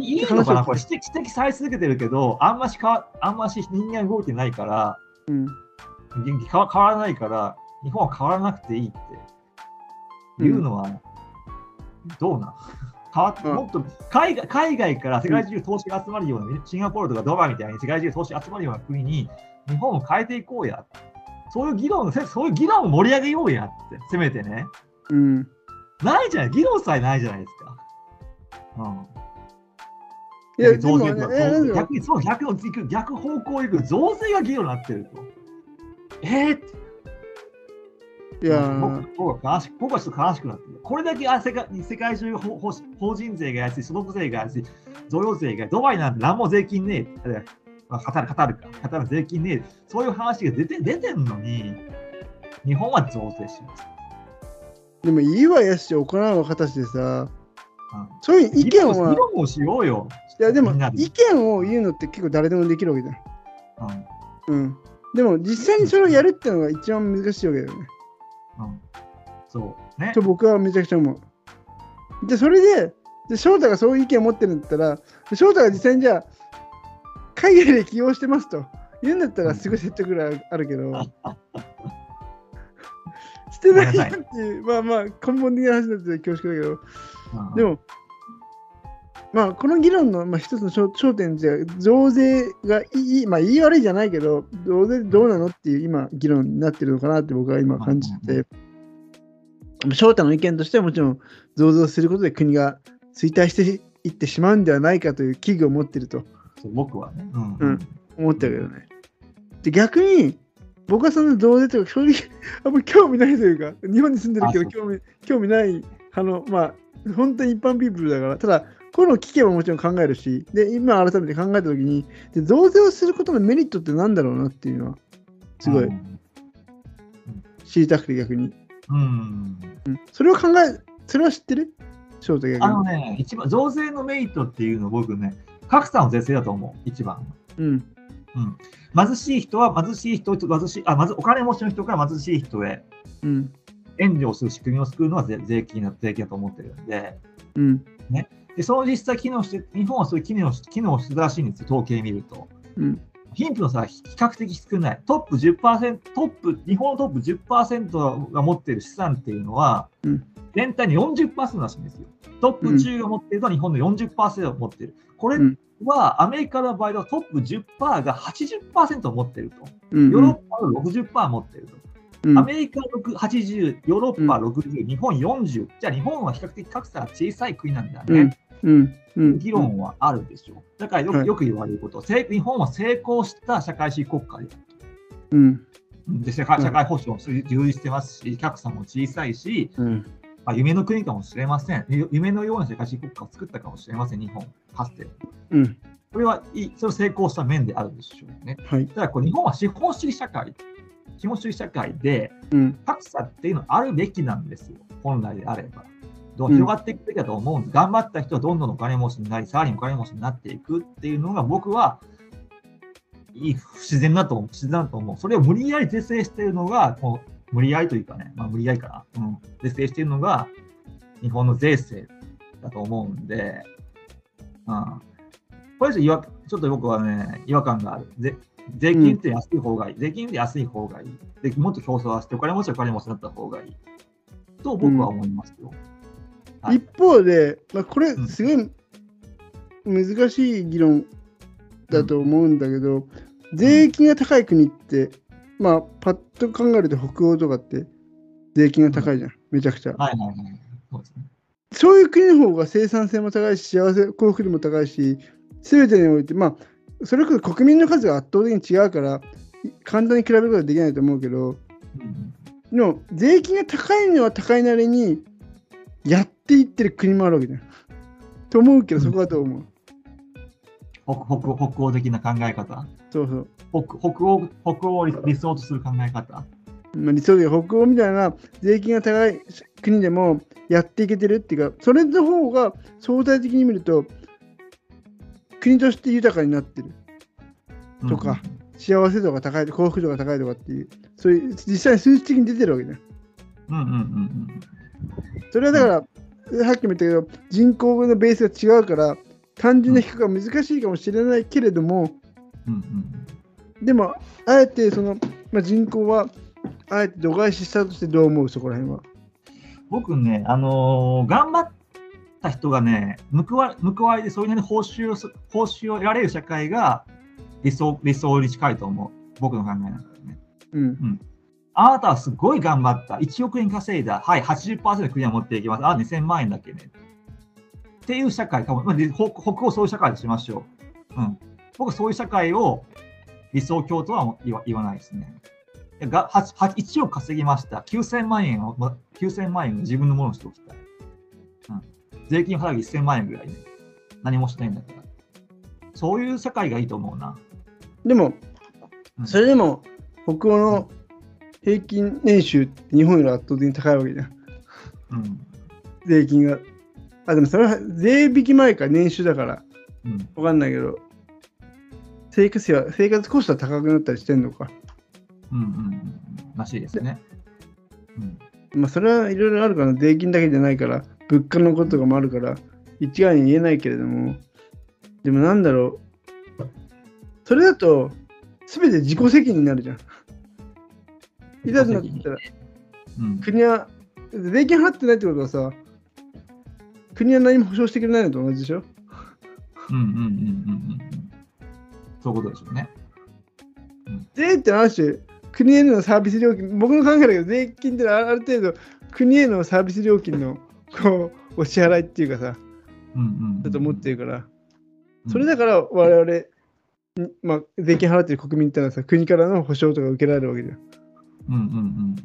いいのかなこれ、指摘され続けてるけど、あんまし人間動いてないから、うん、変わらないから、日本は変わらなくていいっていうのは、どうなもっと海外から世界中投資が集まるような、シンガポールとかドバイみたいに世界中投資が集まるような国に日本を変えていこうや、そういう議論を盛り上げようやって、せめてね、うん、ないじゃない、議論さえないじゃないですか。いや増税が逆方向行く、増税が議論になってると。いや僕はちょっと悲しくなってる。これだけ世界中法人税が安い、所得税が安い、贈与税が、ドバイなんて何も税金ねえ、カタール税金ねえ、そういう話が出てんのに、日本は増税します。でもいいわやし、お金の形でさ、そういう意見は議論をしようよ。いやでも意見を言うのって結構誰でもできるわけじゃん。うん。でも実際にそれをやるっていうのが一番難しいわけだよね。そうね。と僕はめちゃくちゃ思う。でそれで翔太がそういう意見を持ってるんだったら、翔太が実際にじゃあ海外で起用してますと言うんだったらすごい説得力あるけど、してないよっていうまあ根本的な話になって恐縮だけど。でも、まあ、この議論の、まあ、一つの焦点じゃ増税が言い悪いじゃないけど、増税どうなのっていう今議論になってるのかなって僕は今感じて、翔太の意見としてはもちろん増税をすることで国が衰退していってしまうんではないかという危惧を持ってると僕はね、思ったけどね。で逆に僕はその増税とか正直あんまり興味ないというか、日本に住んでるけど興味ないまあ本当に一般ピープルだから、ただこの危機はもちろん考えるし、で今改めて考えたときにで増税をすることのメリットってなんだろうなっていうのはすごい知りたくて、逆に、それは知ってる？翔太、逆に一番増税のメリットっていうのは僕ね、格差の是正だと思う一番。貧しい人はお金持ちの人から貧しい人へ。援助をする仕組みを作るのは税金だと思ってるんで、でその実際機能して、日本はそういう機能してたらしいんですよ、統計見ると。貧富の差は比較的少ない。日本のトップ 10% が持っている資産っていうのは、全体に 40% らしいんですよ。トップ10が持っているのは日本の 40% を持っている。これはアメリカの場合はトップ 10% が 80% を持っていると。ヨーロッパは 60% を持っていると。アメリカ80、ヨーロッパ60、日本40。じゃあ日本は比較的格差が小さい国なんだね。議論はあるでしょう。だからよく言われること、日本は成功した社会主義国家であると。社会保障も充実してますし、格差も小さいし、夢の国かもしれません。夢のような社会主義国家を作ったかもしれません、日本、かつて。これは成功した面であるでしょうね。だから日本は資本主義社会で格差っていうのはあるべきなんですよ、本来であれば。広がっていくべきだと思うんです。頑張った人はどんどんお金持ちになり、さらにお金持ちになっていくっていうのが僕は不自然だと思う。それを無理やり是正しているのが、是正しているのが日本の税制だと思うんで、これちょっと僕はね、違和感がある。税金って安い方がいい。もっと競争はして、お金持ちはお金持ちになった方がいい。と僕は思いますよ。一方で、これ、すごい難しい議論だと思うんだけど、税金が高い国って、パッと考えると北欧とかって税金が高いじゃん、めちゃくちゃ。そういう国の方が生産性も高いし、幸福度も高いし、すべてにおいて、それこそ国民の数が圧倒的に違うから簡単に比べることはできないと思うけど、でも税金が高いのは高いなりにやっていってる国もあるわけじゃんと思うけど、そこだと思う、北欧的な考え方。そう北欧を理想とする考え方、理想で北欧みたいな税金が高い国でもやっていけてるっていうか、それの方が相対的に見ると国として豊かになってるとか、幸せ度が高い、幸福度が高いとかっていう、そういう実際に数値的に出てるわけね。それはだから、さっきも言ったけど、人口のベースが違うから、単純な比較が難しいかもしれないけれども、うんうん、でもあえてその、まあ、人口はあえて度外視したとしてどう思う？そこら辺は僕ね、頑張った人がね報われてそういうのに報酬を得られる社会が理想に近いと思う。僕の考えなんだよね、うんうん、あなたはすごい頑張った1億円稼いだ、はい 80% 国は持っていきます、あ2000万円だっけねっていう社会かも。北欧そういう社会としましょう、うん、僕はそういう社会を理想郷とは言わないですね。が1億稼ぎました9000万円を自分のものにしておきたい、うん、税金を払う1000万円ぐらいね何もしないんだから、そういう社会がいいと思うな。でもそれでも北欧の平均年収って日本より圧倒的に高いわけじゃん、うん、税金がでもそれは税引き前か年収だから、うん、分かんないけど生活コストは高くなったりしてんのか、うんうん、らしいですね、うん、まあそれはいろいろあるかな。税金だけじゃないから物価のこともあるから一概に言えないけれども、でもなんだろう、それだと全て自己責任になるじゃん。いざとなったら、うん、国は税金払ってないってことはさ、国は何も保証してくれないのと同じでしょ。うんうんうんうんうん、そういうことでしょうね。うん、税ってある種国へのサービス料金、僕の考えだけど税金ってのはある程度国へのサービス料金のこうお支払いっていうかさ、うんうんうんうん、だと思ってるから、それだから我々、まあ、税金払ってる国民ってのはさ、国からの保証とか受けられるわけじゃん。うんうんうんうん。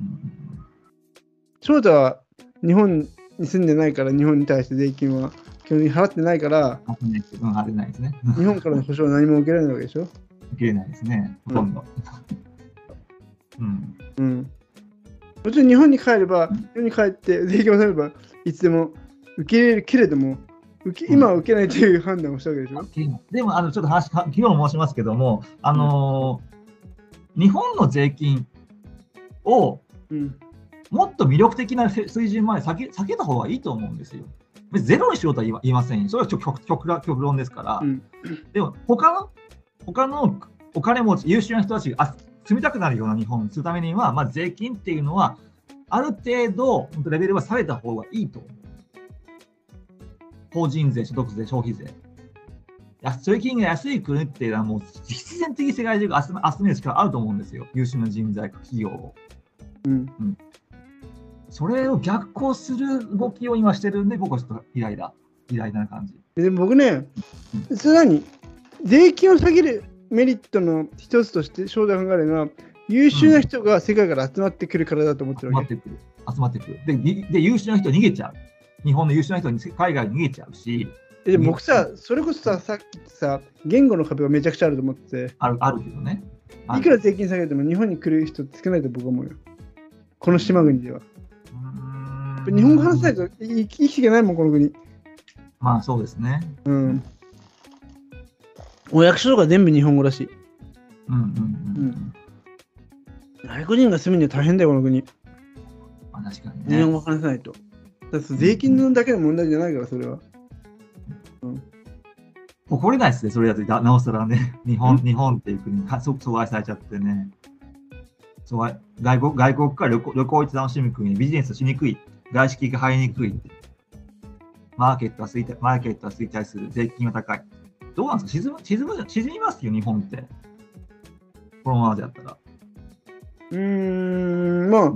翔太は日本に住んでないから日本に対して税金は基本的に払ってないから、払ってないですね。日本からの保証は何も受けられないわけでしょ。受けないですね、ほとんど。うんうん、もちろん日本に帰れば、日本に帰って税金を納めればいつでも受け入れるけれども、今は受けないという判断をしたわけでしょ。うん、でもちょっと話、議論申しますけども、日本の税金をもっと魅力的な水準まで下げた方がいいと思うんですよ。別にゼロにしようとは言いませんよ。それは極論ですから。うん、でも他のお金持ち、優秀な人たちが住みたくなるような日本にするためには、まあ、税金っていうのは、ある程度、レベルは下げた方がいいと思う。法人税、所得税、消費税。税金が安い国っていうのは、もう必然的に世界中が集める力あると思うんですよ。優秀な人材、企業を。うんうん、それを逆行する動きを今してるんで、僕はちょっとイライラな感じ。で僕ね、さらに税金を下げるメリットの一つとして商談があるのは、優秀な人が世界から集まってくるからだと思ってるわけ、うん、集まってくるで優秀な人逃げちゃう、日本の優秀な人に海外に逃げちゃうし。で僕さ、それこそさ、さっきさ、言語の壁はめちゃくちゃあると思ってて、あるけどね、いくら税金下げても日本に来る人って少ないと僕は思うよ、この島国では。うん、日本語話さないと生きていけないもん、この国。まあそうですね、うん。お役所とか全部日本語だし。うんうんうん。外国人が住むには大変だよ、この国。まあ、確かにね。日本語話さないと。だって税金のだけの問題じゃないから、それは。うん、誇れないですね、それだとなおさらね。日本っていう国が阻害されちゃってね。外国から旅行行って楽しむ国にビジネスしにくい、外資系が入りにくい、マーケットは衰退する、税金は高い。どうなんですか、沈みますよ、日本って。このままだったら。まあ、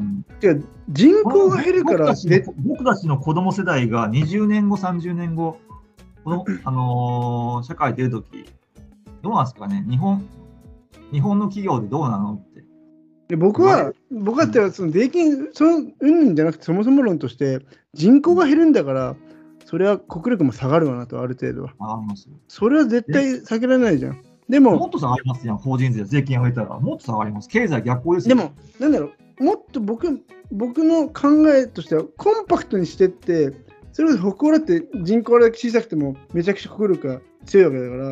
人口が減るから僕たちの子供世代が20年後、30年後、社会に出るとき、どうなんですかね、日本の企業でどうなのって。僕はってその税金、そのうんじゃなくて、そもそも論として人口が減るんだから、それは国力も下がるわなと、ある程度は。それは絶対避けられないじゃん。でも、もっと下がりますやん、法人税、税金上げたら、もっと下がります。経済逆行ですよ。でも、なんだろう、もっと僕の考えとしては、コンパクトにしてって、それこそ北欧だって人口だけ小さくても、めちゃくちゃ国力が強いわけだから、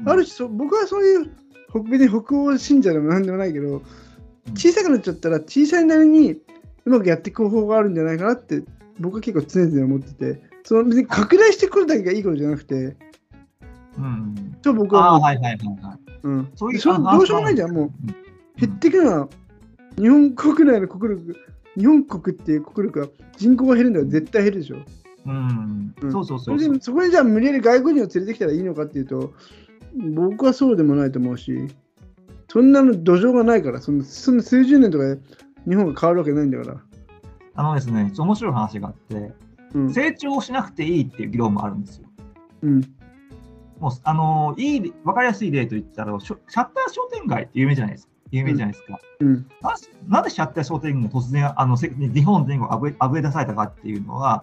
うん、ある種僕はそういう北欧信者でもなんでもないけど、小さくなっちゃったら小さいなりにうまくやっていく方法があるんじゃないかなって僕は結構常々思ってて、その別に拡大してくるだけがいいことじゃなくて、うん、じゃあ僕はもう、はいはいはい、うん、そういうどうしようもないじゃん、もう、うん、減っていくのは日本国内の国力、日本国っていう国力は人口が減るのは絶対減るでしょ。うん、うん、そうそうそうそう。そこでじゃあ無理やり外国人を連れてきたらいいのかっていうと、僕はそうでもないと思うし、そんなの土壌がないから、その数十年とかで日本が変わるわけないんだから。あのですね、面白い話があって、うん、成長しなくていいっていう議論もあるんですよ。うん。もう分かりやすい例と言ったら、シャッター商店街って有名じゃないですか、うんうん、なぜシャッター商店街が突然日本全国あぶれ出されたかっていうのは、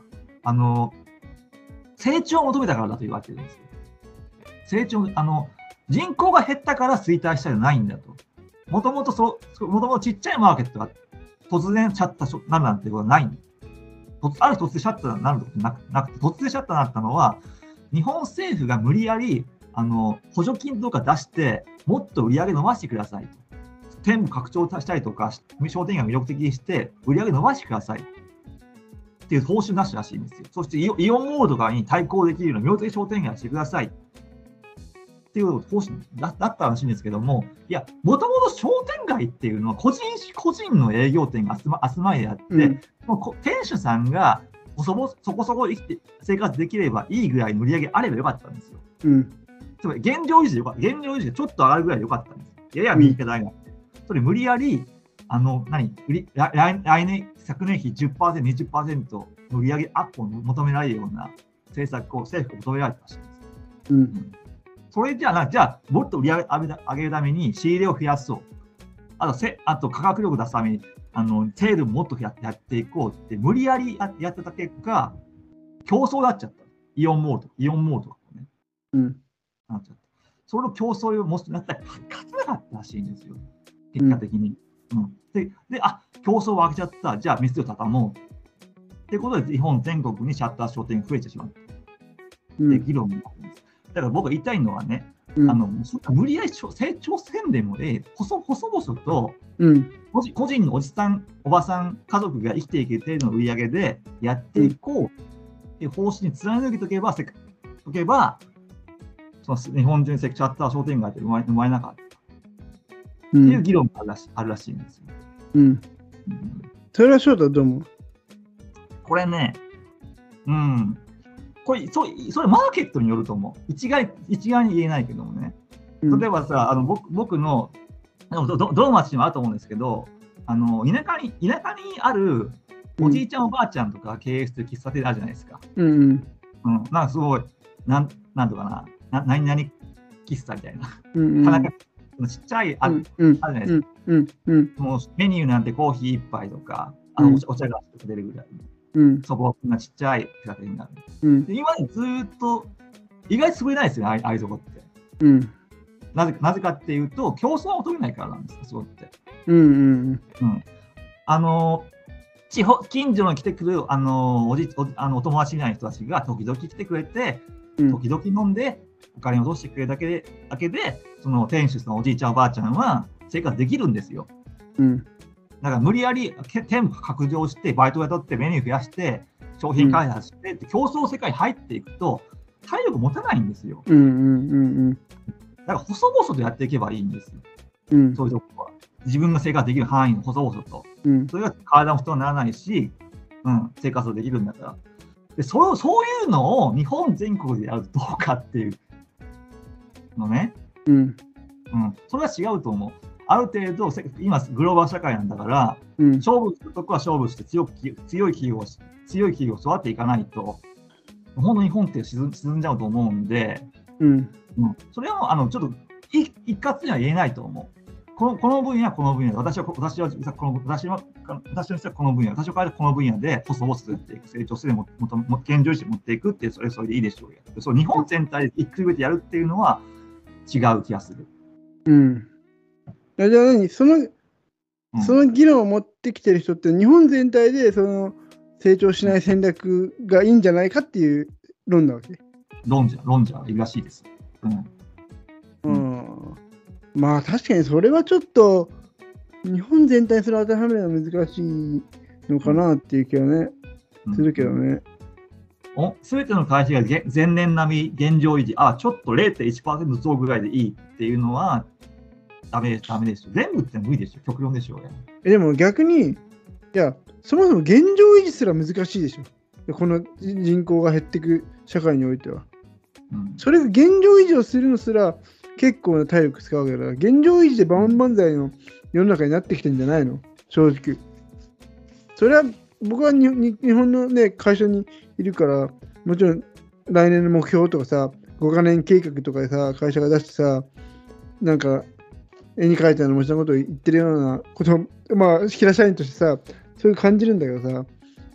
成長を求めたからだと言われてるんですよ。人口が減ったから衰退したじゃないんだと。もともとちっちゃいマーケットが突然シャッターになるなんてことはない。ある日突然シャッターになることなくて、突然シャッターになったのは、日本政府が無理やり補助金とか出して、もっと売り上げ伸ばしてくださいと。店舗拡張したりとか、商店街を魅力的にして、売り上げ伸ばしてくださいっていう方針を出したらしいんですよ。そしてイオンモールとかに対抗できるような魅力的商店街にしてくださいっていう方針だったらしいんですけども、いや、もともと商店街っていうのは個人の営業店が集まりであって、うん、店主さんがそこそこ生きて生活できればいいぐらいの売り上げあればよかったんですよ。うん、つまり現状維持でちょっと上がるぐらいよかったんです。いやいや右肩上がり。それ無理やり昨年比 10%、20% の売り上げアップを求められるような政策を政府が求められてましたんです。うんうん、それじゃあもっと売り上げ上げるために仕入れを増やそう。あと価格力を出すために。セールもっとやっていこうって無理やりやってた結果、競争になっちゃった。イオンモールとかね。うん。なっちゃった。その競争をもしなったら勝てなかったらしいんですよ。結果的に。うん。うん、で、競争を開けちゃった。じゃあ店を畳もう。ってことで、日本全国にシャッター商店が増えてしまった。で、議論もあるんです。だから僕が言いたいのはね、うん、無理やり成長せんでも細々と、うん、個人のおじさんおばさん家族が生きていける程度の売り上げでやっていこうって方針に貫いておけばその日本人シャッター商店街って生まれなかったっていう議論があるらしいんですよ。うんうん、それはそうだと思う。これね、うん。それマーケットによると思う。一概に言えないけどもね。例えばさ、僕のどの町にもあると思うんですけど、田舎にあるおじいちゃんおばあちゃんとか経営してる喫茶店あるじゃないですか。うんうんうん、なんかすごい何々喫茶みたいな。うんうん、ちっちゃいあるじゃないですか。うんうんうん、もうメニューなんてコーヒー一杯とかお茶が出るぐらい。うん、そこがちっちゃい喫茶店になる、うん、で今までずっと意外と潰れないですよね、ああいうとこって、うん、なぜかっていうと競争は取れないからなんですよ、そこって、うんうんうん、近所に来てくるお友達みたいな人たちが時々来てくれて、うん、時々飲んでお金を落としてくれるだけでその店主さんおじいちゃんおばあちゃんは生活できるんですよ、うんだから無理やり店舗拡張してバイトを雇ってメニュー増やして商品開発してって競争世界に入っていくと体力持たないんですよ、うんうんうんうん、だから細々とやっていけばいいんですよ、うん、そういうとこは自分が生活できる範囲の細々と、うん、それが体も負担にならないし、うん、生活できるんだからでそういうのを日本全国でやるとどうかっていうのね、うんうん、それは違うと思う。ある程度、今、グローバル社会なんだから、うん、勝負するとこは勝負して強い企業を育てていかないと、本当に日本って沈んじゃうと思うんで、うんうん、それはちょっと一括には言えないと思う。この分野はこの分野で、私は変えてこの分野で細々とやっていく、成長性を現状維持して持っていくって、それでいいでしょうよ。そう日本全体で一括でやるっていうのは違う気がする。うんじゃあ何その議論を持ってきてる人って日本全体でその成長しない戦略がいいんじゃないかっていう論なわけ論者いるらしいです。うん、うん、まあ確かにそれはちょっと日本全体にそれ当てはめるのは難しいのかなっていう気はね、うん、するけどね、全ての会社が前年並み現状維持、ちょっと 0.1% 増ぐらいでいいっていうのはダメですよ。全部って無理ですよ、極論ですよね。でも逆に、いや、そもそも現状維持すら難しいでしょ、この人口が減っていく社会においては。それが現状維持をするのすら結構な体力使うから、現状維持で万々歳の世の中になってきてるんじゃないの、正直。それは僕は日本の、ね、会社にいるから、もちろん来年の目標とかさ、5カ年計画とかでさ、会社が出してさ、なんか絵に描いたような文字のことを言ってるようなことを、平社員としてさ、そういう感じるんだけどさ、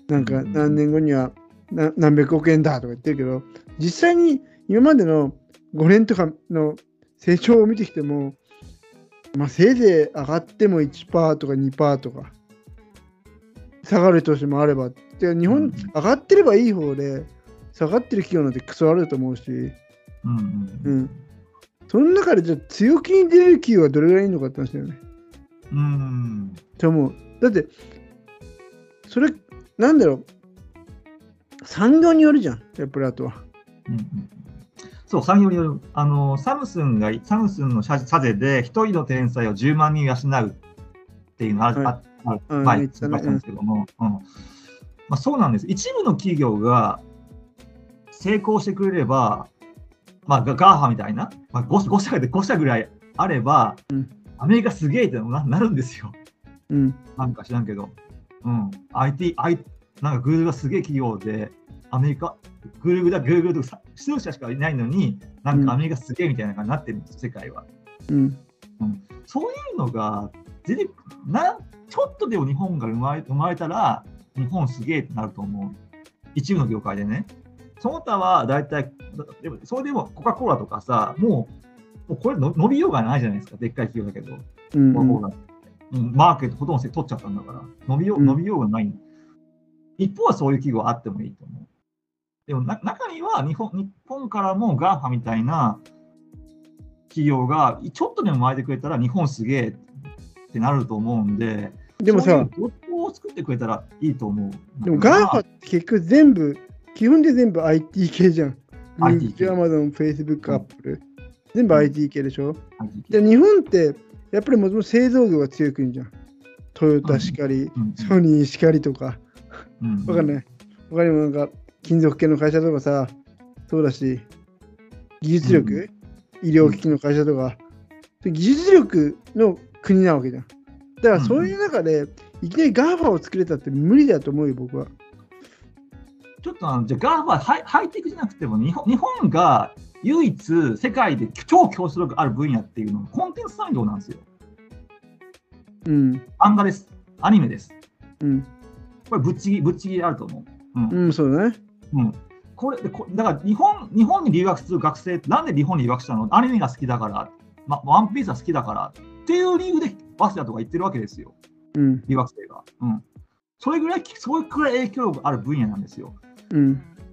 なんか何年後には何百億円だとか言ってるけど、実際に今までの5年とかの成長を見てきても、せいぜい上がっても 1% とか 2% とか下がる年もあれば、って日本上がってればいい方で下がってる企業なんてクソあると思うし、その中でじゃあ強気に出れる企業はどれぐらいいいのかって話だよね。って思う。だってそれなんだろう、産業によるじゃん、やっぱりあとは。そう、産業による。サムスンの社税で1人の天才を10万人養うっていうのがあったんですけども、そうなんです。一部の企業が成功してくれれば、GAFA みたいな、5社ぐらいあれば、アメリカすげえってなるんですよ。なんか知らんけど、なんか Google がすげえ企業で、アメリカ、Google とか数社しかいないのに、なんかアメリカすげえみたいな感じになってるんです、世界は。そういうのがちょっとでも日本が生まれたら、日本すげえってなると思う。一部の業界でね。その他は大体、それでもコカ・コーラとかさ、もうこれ伸びようがないじゃないですか、でっかい企業だけど、マーケットほとんど取っちゃったんだから、伸びようがない。一方はそういう企業あってもいいと思う。でも中には日本からも GAFA みたいな企業がちょっとでも巻いてくれたら日本すげえってなると思うんで、でもさ、そういう業を作ってくれたらいいと思う。でも GAFA って結局基本で全部 IT 系じゃん。Google、Amazon、Facebook、Apple。全部 IT 系でしょ。で、日本ってやっぱりもともと製造業が強い国じゃん。トヨタしかり、ソニーしかりとか。わかんない。他にもなんか金属系の会社とかさ、そうだし、技術力、医療機器の会社とか、技術力の国なわけじゃん。だからそういう中で、いきなり GAFA を作れたって無理だと思うよ、僕は。ちょっとじゃあ GAFA ハイテクじゃなくても日本が唯一世界で超競争力ある分野っていうのはコンテンツ産業なんですよ。漫画です。アニメです。これぶっちぎりあると思う。そうだね。これだから日本に留学する学生ってなんで日本に留学したの？アニメが好きだから、ワンピースが好きだからっていう理由で早稲田とか言ってるわけですよ。留学生が。そういうくらい影響力ある分野なんですよ。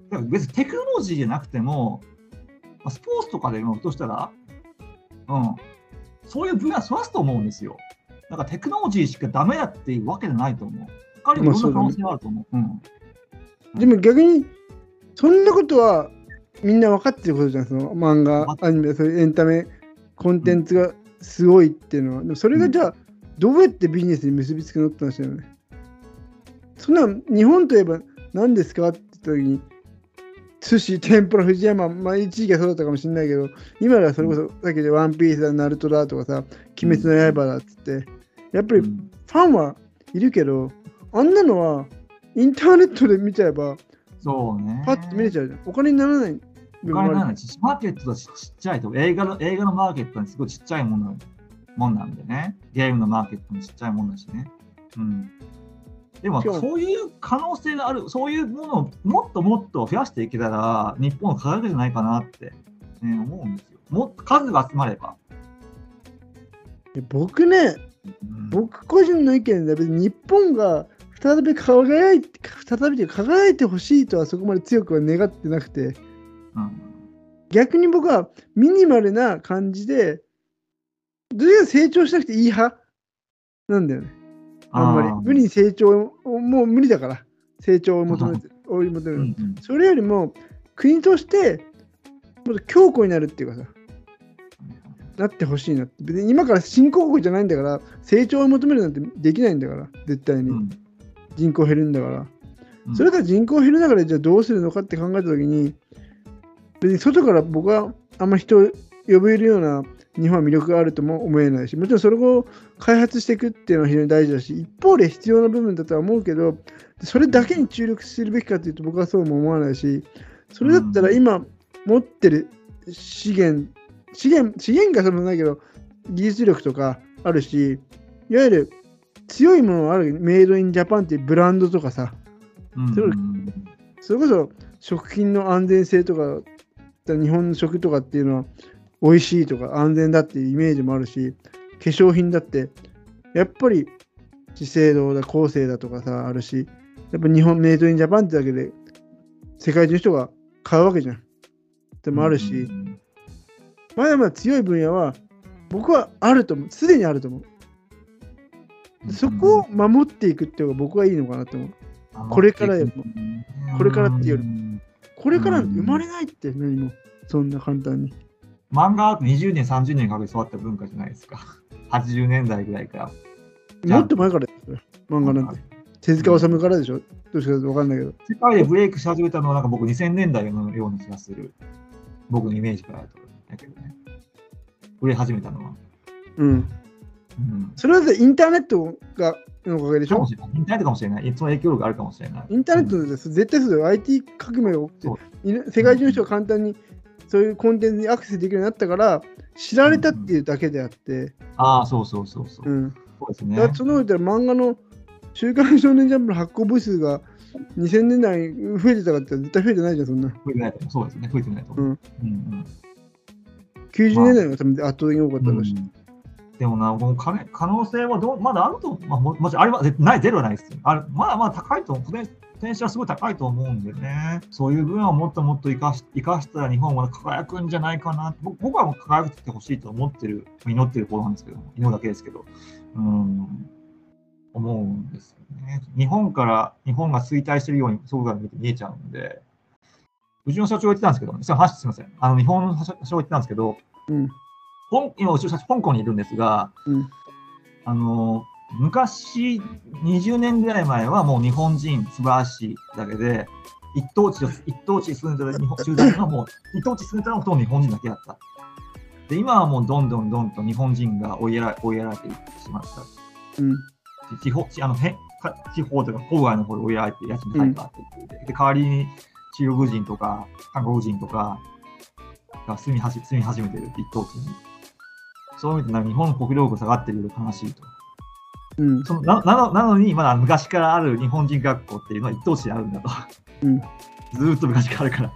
だから別にテクノロジーじゃなくても、スポーツとかでも落としたら、そういう分野を育つと思うんですよ。だからテクノロジーしかダメだっていうわけじゃないと思う。他にもいろんな可能性があると思う。でも逆に、そんなことはみんな分かってることじゃん。その漫画、アニメ、そういうエンタメ、コンテンツがすごいっていうのは。でもそれがじゃあ、どうやってビジネスに結びつくのって話だよね。そんな日本といえば何ですかって言った時に、寿司、天ぷら、藤山、一時期はそうだったかもしれないけど、今ではそれこそさっきでワンピースだ、ナルトだとかさ、鬼滅の刃だっつって、やっぱりファンはいるけど、あんなのはインターネットで見ちゃえば、パッと見れちゃうじゃん。お金にならない。お金にならない。マーケットはちっちゃいと、映画のマーケットはすごいちっちゃいもんなんでね。ゲームのマーケットもちっちゃいもんだしね。でもそういう可能性がある、そういうものをもっともっと増やしていけたら、日本の輝くじゃないかなって、思うんですよ。もっと数が集まれば。僕個人の意見で、日本が再び輝いてほしいとはそこまで強くは願ってなくて、逆に僕はミニマルな感じで、どれか成長しなくていい派なんだよね。あんまり無理に成長をもう無理だから成長を求めて追い求める、うんうん、それよりも国としてもっと強固になるっていうかさ、なってほしいなって。別に今から新興国じゃないんだから、成長を求めるなんてできないんだから、絶対に、うん、人口減るんだから、うん、それから人口減る中でじゃあどうするのかって考えた時に、別に外から僕はあんま人を呼べるような日本は魅力があるとも思えないし、もちろんそれを開発していくっていうのは非常に大事だし、一方で必要な部分だとは思うけど、それだけに注力するべきかというと僕はそうも思わないし、それだったら今持ってる資源がそのないけど、技術力とかあるし、いわゆる強いものがある、メイドインジャパンっていうブランドとかさ、それこそ食品の安全性とか、日本の食とかっていうのは美味しいとか安全だっていうイメージもあるし、化粧品だってやっぱり資生堂だ厚生だとかさあるし、やっぱ日本メイドインジャパンってだけで世界中の人が買うわけじゃんでもあるし、うん、まだまだ強い分野は僕はあると思う、すでにあると思う、うん、そこを守っていくっていうのが僕はいいのかなと思う、これからよりも、これからっていうよりもこれから生まれないって何もそんな簡単に漫画は20年30年かけて育った文化じゃないですか。80年代ぐらいからもっと前からですよ、漫画なんて。手塚治虫からでしょ、どうしてか分かんないけど。世界でブレイクし始めたのはなんか僕2000年代のような気がする、僕のイメージからだけどね、売れ始めたのは。うん、うん、それはインターネットがのおかげでしょ。インターネットかもしれない。その影響力があるかもしれない。インターネットで絶対そうだよ、うん。IT 革命が起きて、世界中の人が簡単にそういうコンテンツにアクセスできるようになったから、知られたっていうだけであって。うんうん、ああ、そう。うん、そうですね。だからその上で漫画の週刊少年ジャンプの発行部数が2000年代に増えてたかって絶対増えてないじゃん、そんな。増えてないと思う。そうですね、増えてないと思う。うんうん、90年代が多分圧倒的に多かったらしい。うん、でもな、もう可能性はまだあると、まあ、もちろんあれはない、ゼロはないです。あれまだまだ高いと、ポテンシャルはすごい高いと思うんでね、そういう部分はもっともっと生かしたら日本は輝くんじゃないかな、僕はもう輝くってほしいと思ってる、祈ってる方なんですけど、祈るだけですけど、思うんですよね。日本が衰退してるように、そういうのが見えちゃうんで、うちの社長言ってたんですけど、話すみません、日本の社長言ってたんですけど、うん今、うちの香港にいるんですが、うん、昔、20年ぐらい前はもう日本人素晴らしいだけで、一等地に住んでた集団がもう、一等地に住んでたのはほとんど日本人だけだった。で、今はもうどんと日本人が追いやられてしまった。うん、地方というか郊外の方で追いやられて、家賃高いからって言って、うん、で、代わりに中国人とか韓国人とかが住み始めてる、一等地に。そういう意味で日本の国力が下がっているより悲しいと、うん、なのにまだ昔からある日本人学校っていうのは一等地であるんだと、うん、ずっと昔からあるから、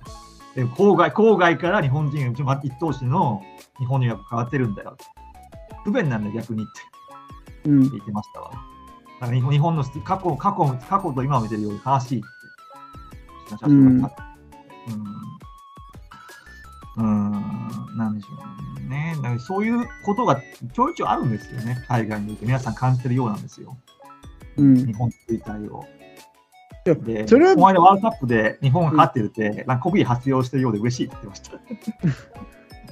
でも郊外から日本人一等地の日本人が変わってるんだよ、不便なんだ逆にって、うん、言ってましたわ。だから日本の過去と今を見てるより悲しいって社長が言った。なんでしょうね。だからそういうことがちょいちょいあるんですよね、海外にいて皆さん感じてるようなんですよ、うん、日本の衰退を。で、それはこの間ワールドカップで日本が勝ってるって、うん、国技発揚してるようで嬉しいって言ってまし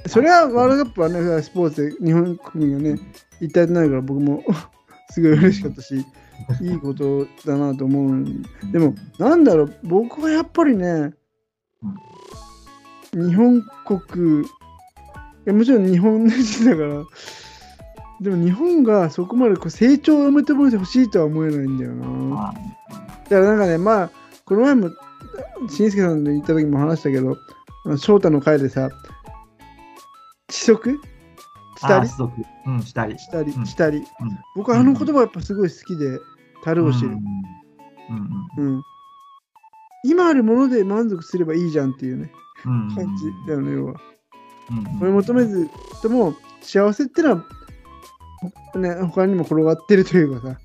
た。それはワールドカップはね、スポーツで日本国民がね、一体となるから僕もすごい嬉しかったし、いいことだなと思う。でも、なんだろう、僕はやっぱりね、日本国、いやもちろん日本人だから、でも日本がそこまでこう成長を求めてほしいとは思えないんだよな。だからなんかね、まあ、この前も、しんすけさんと行った時も話したけど、翔太の会でさ、したり、僕はあの言葉やっぱすごい好きで、樽を知る。今あるもので満足すればいいじゃんっていうね。感じだよね、要は。これ求めずとも幸せってのは、ね、他にも転がってるというかさ、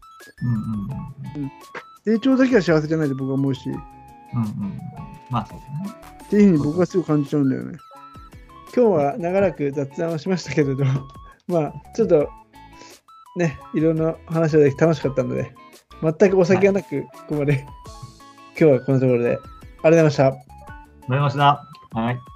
成長だけは幸せじゃないと僕は思うし、まあそうですね。っていうふうに僕はすごく感じちゃうんだよね。今日は長らく雑談をしましたけれど、まあちょっとね、いろんな話ができて楽しかったので、全くお酒がなく、ここまで、今日はこのところで。ありがとうございました。はい。